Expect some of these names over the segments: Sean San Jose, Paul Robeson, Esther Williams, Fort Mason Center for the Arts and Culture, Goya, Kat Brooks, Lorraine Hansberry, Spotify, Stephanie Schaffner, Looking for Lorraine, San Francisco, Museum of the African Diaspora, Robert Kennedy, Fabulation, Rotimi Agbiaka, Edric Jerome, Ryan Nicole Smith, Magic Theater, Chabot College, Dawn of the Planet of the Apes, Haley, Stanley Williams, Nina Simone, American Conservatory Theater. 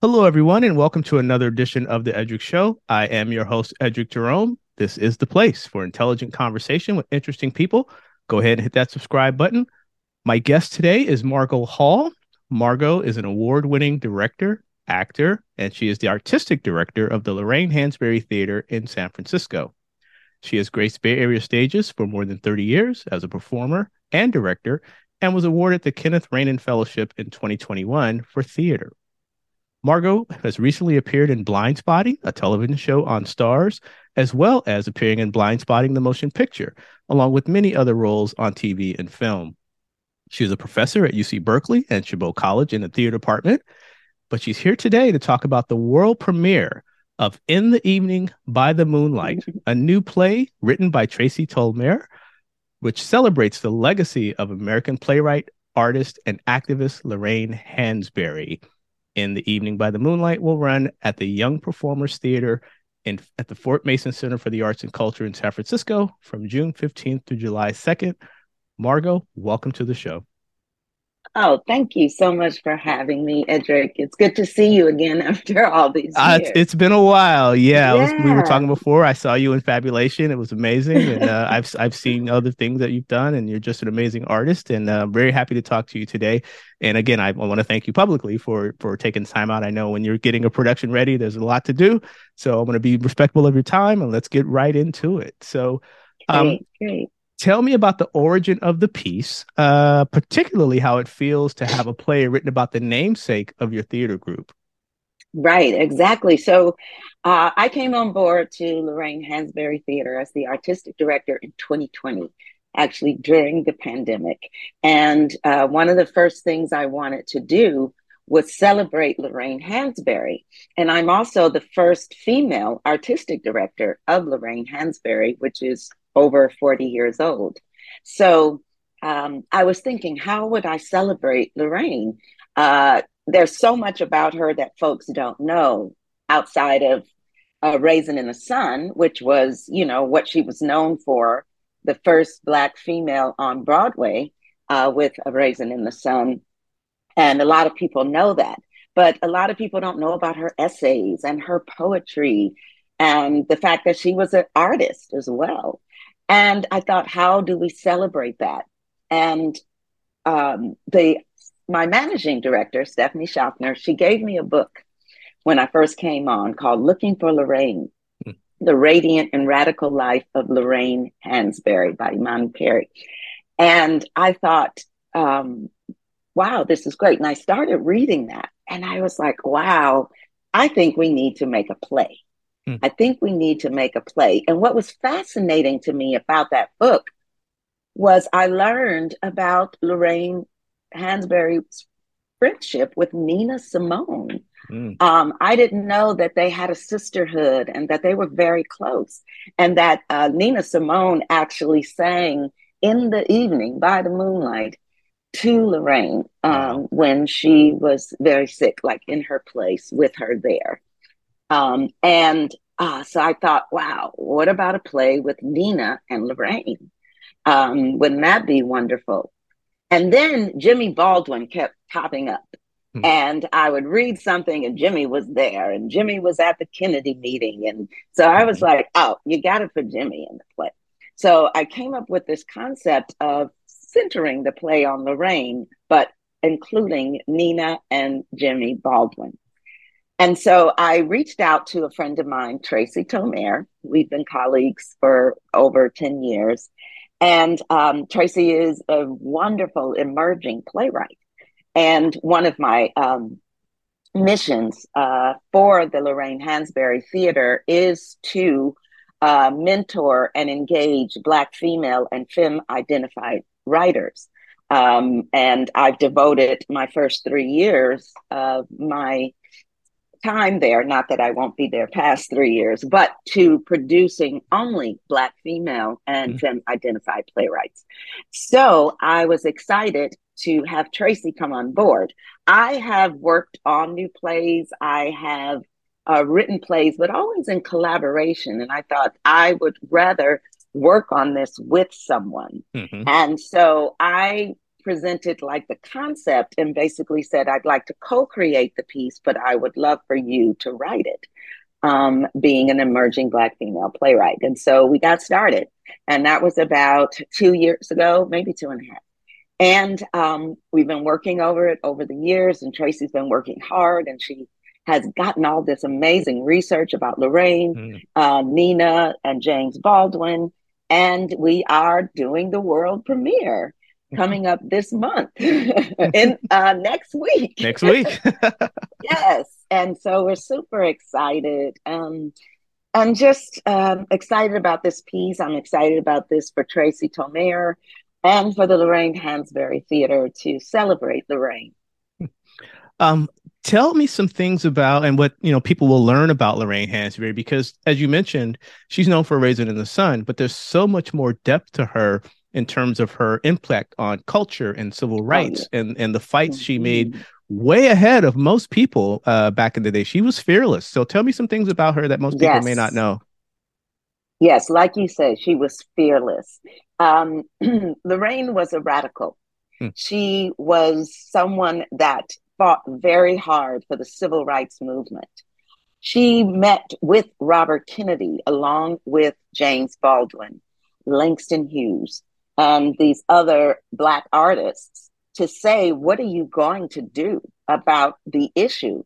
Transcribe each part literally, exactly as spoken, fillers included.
Hello, everyone, and welcome to another edition of The Edric Show. I am your host, Edric Jerome. This is the place for intelligent conversation with interesting people. Go ahead and hit that subscribe button. My guest today is Margo Hall. Margo is an award-winning director, actor, and she is the artistic director of the Lorraine Hansberry Theater in San Francisco. She has graced Bay Area stages for more than thirty years as a performer and director and was awarded the Kenneth Rainin Fellowship in twenty twenty-one for theater. Margo has recently appeared in Blindspotting, a television show on Starz, as well as appearing in Blindspotting the Motion Picture, along with many other roles on T V and film. She is a professor at U C Berkeley and Chabot College in the theater department, but she's here today to talk about the world premiere of In the Evening by the Moonlight, a new play written by Traci Tolmaire, which celebrates the legacy of American playwright, artist, and activist Lorraine Hansberry. In the Evening by the Moonlight will run at the Young Performers Theater in, at the Fort Mason Center for the Arts and Culture in San Francisco from June fifteenth through July second. Margo, welcome to the show. Oh, thank you so much for having me, Edric. It's good to see you again after all these years. Uh, it's, it's been a while. Yeah, yeah. Was, we were talking before. I saw you in Fabulation. It was amazing. And uh, I've, I've seen other things that you've done, and you're just an amazing artist. And uh, I'm very happy to talk to you today. And again, I want to thank you publicly for, for taking time out. I know when you're getting a production ready, there's a lot to do. So I'm going to be respectful of your time, and let's get right into it. So, um, great, great. Tell me about the origin of the piece, uh, particularly how it feels to have a play written about the namesake of your theater group. Right, exactly. So uh, I came on board to Lorraine Hansberry Theater as the artistic director in twenty twenty, actually during the pandemic. And uh, one of the first things I wanted to do was celebrate Lorraine Hansberry. And I'm also the first female artistic director of Lorraine Hansberry, which is over forty years old. So um, I was thinking, how would I celebrate Lorraine? Uh, there's so much about her that folks don't know outside of A Raisin in the Sun, which was, you know, what she was known for, the first Black female on Broadway uh, with A Raisin in the Sun. And a lot of people know that, but a lot of people don't know about her essays and her poetry and the fact that she was an artist as well. And I thought, how do we celebrate that? And um, the my managing director, Stephanie Schaffner, she gave me a book when I first came on called Looking for Lorraine, mm. The Radiant and Radical Life of Lorraine Hansberry by Iman Perry. And I thought, um, wow, this is great. And I started reading that. And I was like, wow, I think we need to make a play. I think we need to make a play. And what was fascinating to me about that book was I learned about Lorraine Hansberry's friendship with Nina Simone. Mm. Um, I didn't know that they had a sisterhood and that they were very close, and that uh, Nina Simone actually sang In the Evening by the Moonlight to Lorraine um, when she was very sick, like in her place with her there. Um, and uh, so I thought, wow, what about a play with Nina and Lorraine? Um, wouldn't that be wonderful? And then Jimmy Baldwin kept popping up. Mm-hmm. And I would read something and Jimmy was there, and Jimmy was at the Kennedy meeting. And so I was mm-hmm. like, oh, you got to put Jimmy in the play. So I came up with this concept of centering the play on Lorraine, but including Nina and Jimmy Baldwin. And so I reached out to a friend of mine, Traci Tolmaire. We've been colleagues for over ten years. And um, Traci is a wonderful emerging playwright. And one of my um, missions uh, for the Lorraine Hansberry Theater is to uh, mentor and engage Black female and femme-identified writers. Um, and I've devoted my first three years of my time there, not that I won't be there past three years, but to producing only Black female and mm-hmm. femme-identified playwrights. So I was excited to have Traci come on board. I have worked on new plays. I have uh, written plays, but always in collaboration. And I thought I would rather work on this with someone. Mm-hmm. And so I presented like the concept and basically said, I'd like to co-create the piece, but I would love for you to write it, um, being an emerging Black female playwright. And so we got started. And that was about two years ago, maybe two and a half. And um, we've been working over it over the years, and Traci's been working hard, and she has gotten all this amazing research about Lorraine, mm. uh, Nina, and James Baldwin. And we are doing the world premiere coming up this month, in uh, next week. Next week. Yes. And so we're super excited. Um, I'm just um, excited about this piece. I'm excited about this for Traci Tolmaire and for the Lorraine Hansberry Theater to celebrate Lorraine. Um. Tell me some things about and what, you know, people will learn about Lorraine Hansberry, because as you mentioned, she's known for A Raisin in the Sun, but there's so much more depth to her in terms of her impact on culture and civil rights oh, yeah. and, and the fights mm-hmm. she made way ahead of most people uh, back in the day. She was fearless. So tell me some things about her that most yes. people may not know. Yes. Like you said, she was fearless. Um, Lorraine was a radical. Hmm. She was someone that fought very hard for the civil rights movement. She met with Robert Kennedy, along with James Baldwin, Langston Hughes, and these other Black artists to say, what are you going to do about the issue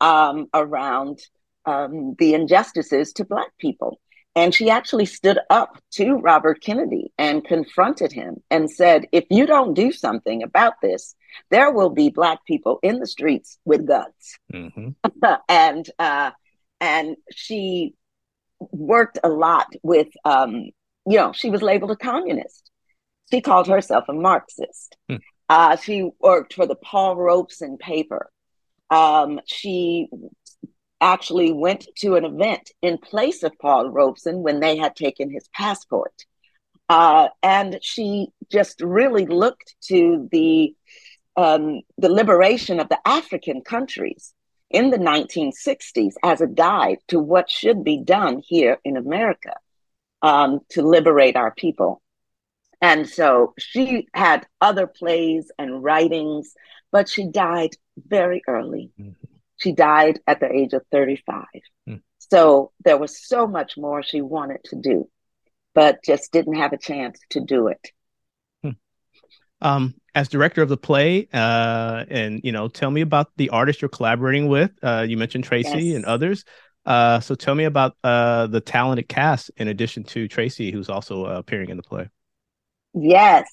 um, around um, the injustices to Black people? And she actually stood up to Robert Kennedy and confronted him and said, if you don't do something about this, there will be Black people in the streets with guns. Mm-hmm. and uh, and she worked a lot with, um, you know, she was labeled a communist. She called herself a Marxist. Mm. Uh, she worked for the Paul Robeson paper. Um, she actually went to an event in place of Paul Robeson when they had taken his passport. Uh, and she just really looked to the um, the liberation of the African countries in the nineteen sixties as a guide to what should be done here in America um, to liberate our people. And so she had other plays and writings, but she died very early. Mm-hmm. She died at the age of thirty-five. Mm. So there was so much more she wanted to do, but just didn't have a chance to do it. Hmm. Um, as director of the play, uh, and, you know, tell me about the artists you're collaborating with. Uh, you mentioned Traci yes. and others. Uh, so tell me about uh, the talented cast in addition to Traci, who's also uh, appearing in the play. Yes.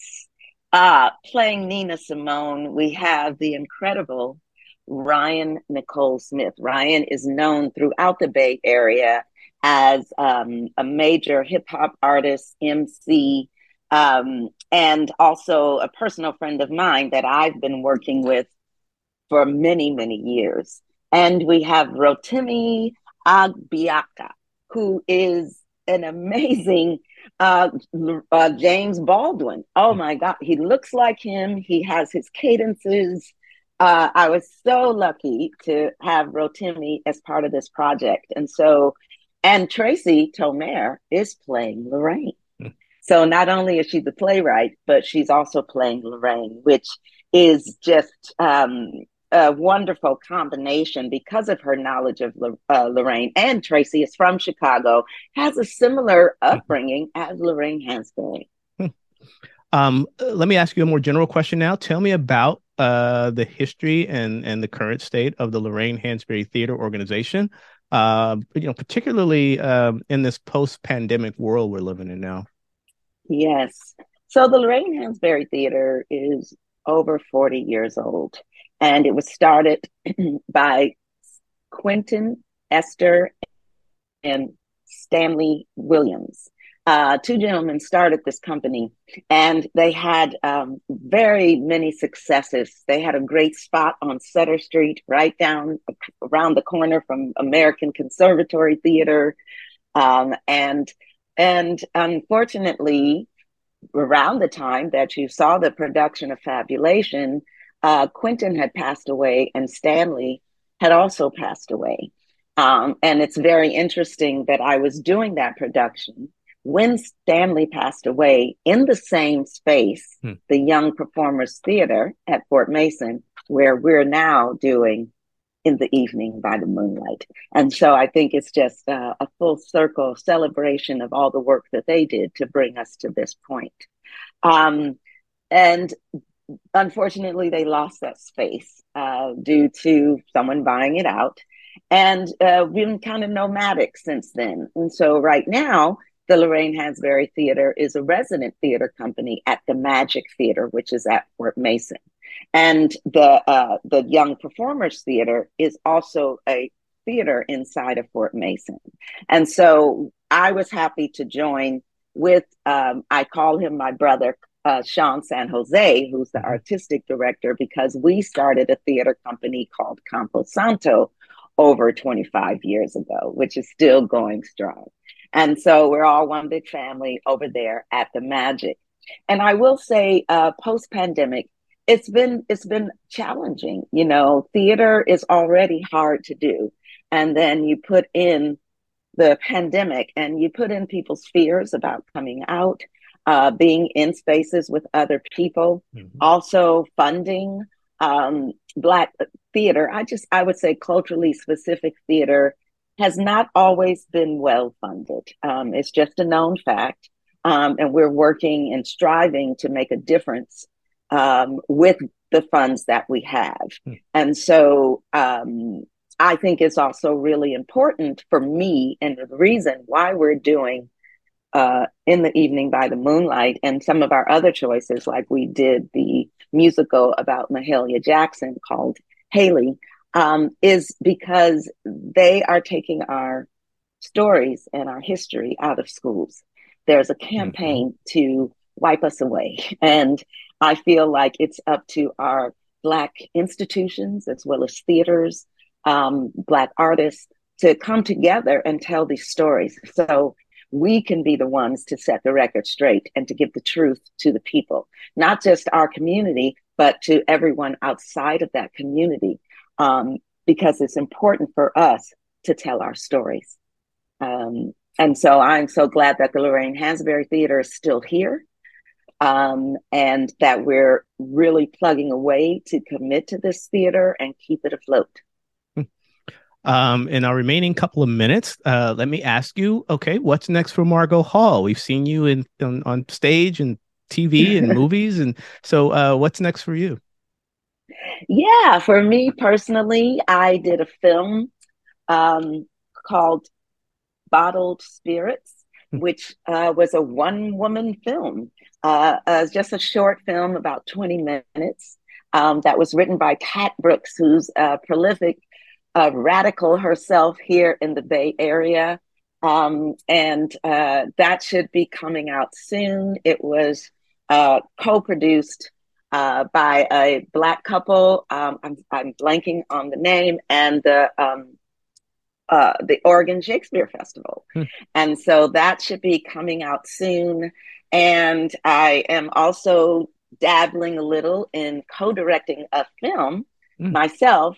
Uh, playing Nina Simone, we have the incredible Ryan Nicole Smith. Ryan is known throughout the Bay Area as um, a major hip hop artist, M C, um, and also a personal friend of mine that I've been working with for many, many years. And we have Rotimi Agbiaka, who is an amazing uh, uh, James Baldwin. Oh my God, he looks like him. He has his cadences. Uh, I was so lucky to have Rotimi as part of this project. And so, and Traci Tolmaire is playing Lorraine. Mm. So not only is she the playwright, but she's also playing Lorraine, which is just um, a wonderful combination because of her knowledge of uh, Lorraine. And Traci is from Chicago, has a similar upbringing mm. as Lorraine Hansberry. Mm. Um, let me ask you a more general question now. Tell me about Uh, the history and, and the current state of the Lorraine Hansberry Theater organization, uh, you know, particularly um, in this post-pandemic world we're living in now. Yes. So the Lorraine Hansberry Theater is over forty years old, and it was started by Quentin, Esther, and Stanley Williams. Uh, two gentlemen started this company, and they had um, very many successes. They had a great spot on Sutter Street, right down around the corner from American Conservatory Theater. Um, and and unfortunately, around the time that you saw the production of Fabulation, uh, Quentin had passed away, and Stanley had also passed away. Um, and it's very interesting that I was doing that production when Stanley passed away, in the same space, hmm. the Young Performers Theater at Fort Mason, where we're now doing In the Evening by the Moonlight. And so I think it's just uh, a full circle celebration of all the work that they did to bring us to this point. Um, and unfortunately, they lost that space uh, due to someone buying it out. And uh, we've been kind of nomadic since then. And so right now, the Lorraine Hansberry Theater is a resident theater company at the Magic Theater, which is at Fort Mason. And the uh, the Young Performers Theater is also a theater inside of Fort Mason. And so I was happy to join with, um, I call him my brother, uh, Sean San Jose, who's the artistic director, because we started a theater company called Campo Santo over twenty-five years ago, which is still going strong. And so we're all one big family over there at the Magic. And I will say, uh, post-pandemic, it's been it's been challenging. You know, theater is already hard to do. And then you put in the pandemic and you put in people's fears about coming out, uh, being in spaces with other people, mm-hmm. also funding um, Black theater. I just, I would say culturally specific theater has not always been well funded. Um, it's just a known fact. Um, and we're working and striving to make a difference um, with the funds that we have. Mm. And so um, I think it's also really important for me, and the reason why we're doing uh, In the Evening by the Moonlight and some of our other choices, like we did the musical about Mahalia Jackson called Haley, Um, is because they are taking our stories and our history out of schools. There's a campaign mm-hmm. to wipe us away. And I feel like it's up to our Black institutions, as well as theaters, um, Black artists, to come together and tell these stories so we can be the ones to set the record straight and to give the truth to the people, not just our community, but to everyone outside of that community. Um, because it's important for us to tell our stories. Um, and so I'm so glad that the Lorraine Hansberry Theater is still here um, and that we're really plugging away to commit to this theater and keep it afloat. Um, in our remaining couple of minutes, uh, let me ask you, okay, what's next for Margo Hall? We've seen you in on, on stage and T V and movies. And so uh, what's next for you? Yeah, for me personally, I did a film um, called Bottled Spirits, which uh, was a one-woman film. Uh, uh, just a short film, about twenty minutes, um, that was written by Kat Brooks, who's a prolific uh, radical herself here in the Bay Area. Um, and uh, that should be coming out soon. It was uh, co-produced Uh, by a Black couple, um, I'm, I'm blanking on the name, and the um, uh, the Oregon Shakespeare Festival. Hmm. And so that should be coming out soon. And I am also dabbling a little in co-directing a film hmm. myself,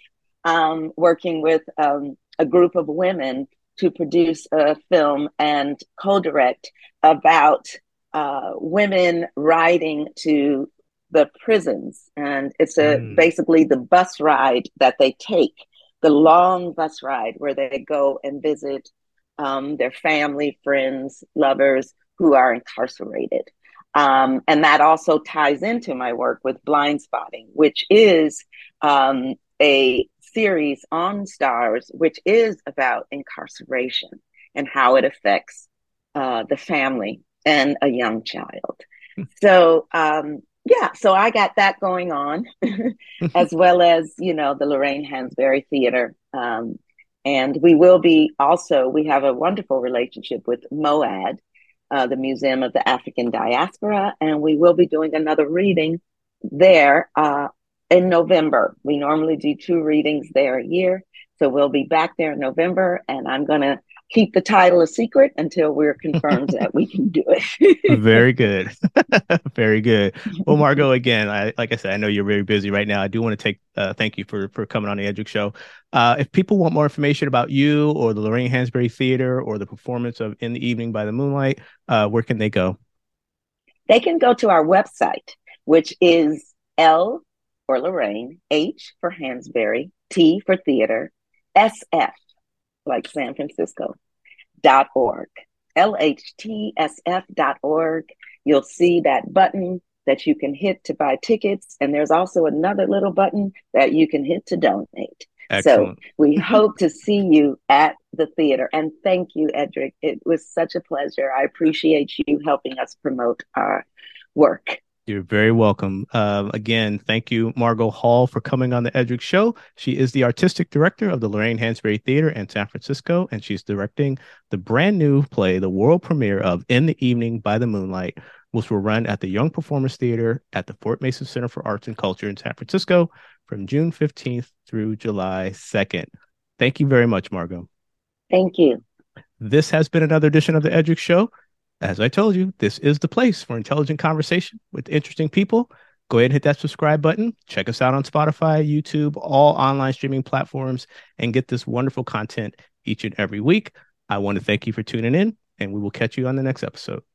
um, working with um, a group of women to produce a film and co-direct about uh, women writing to the prisons. And it's a mm. basically the bus ride that they take, the long bus ride where they go and visit um, their family, friends, lovers who are incarcerated. Um, and that also ties into my work with Blindspotting, which is um, a series on Starz, which is about incarceration and how it affects uh, the family and a young child. So, um, Yeah, so I got that going on, as well as, you know, the Lorraine Hansberry Theater. Um, and we will be also, we have a wonderful relationship with MOAD, uh, the Museum of the African Diaspora. And we will be doing another reading there uh, in November. We normally do two readings there a year. So we'll be back there in November. And I'm going to keep the title a secret until we're confirmed that we can do it. Very good. Very good. Well, Margo, again, I, like I said, I know you're very busy right now. I do want to take uh, thank you for, for coming on the Edric Show. Uh, if people want more information about you or the Lorraine Hansberry Theater or the performance of In the Evening by the Moonlight, uh, where can they go? They can go to our website, which is L for Lorraine, H for Hansberry, T for theater, S F, like San Francisco, dot org, L H T S F dot org. You'll see that button that you can hit to buy tickets. And there's also another little button that you can hit to donate. Excellent. So we hope to see you at the theater. And thank you, Edric. It was such a pleasure. I appreciate you helping us promote our work. You're very welcome. Uh, again, thank you, Margo Hall, for coming on the Edric Show. She is the artistic director of the Lorraine Hansberry Theater in San Francisco, and she's directing the brand new play, the world premiere of In the Evening by the Moonlight, which will run at the Young Performers Theater at the Fort Mason Center for Arts and Culture in San Francisco from June fifteenth through July second. Thank you very much, Margo. Thank you. This has been another edition of the Edric Show. As I told you, this is the place for intelligent conversation with interesting people. Go ahead and hit that subscribe button. Check us out on Spotify, YouTube, all online streaming platforms, and get this wonderful content each and every week. I want to thank you for tuning in, and we will catch you on the next episode.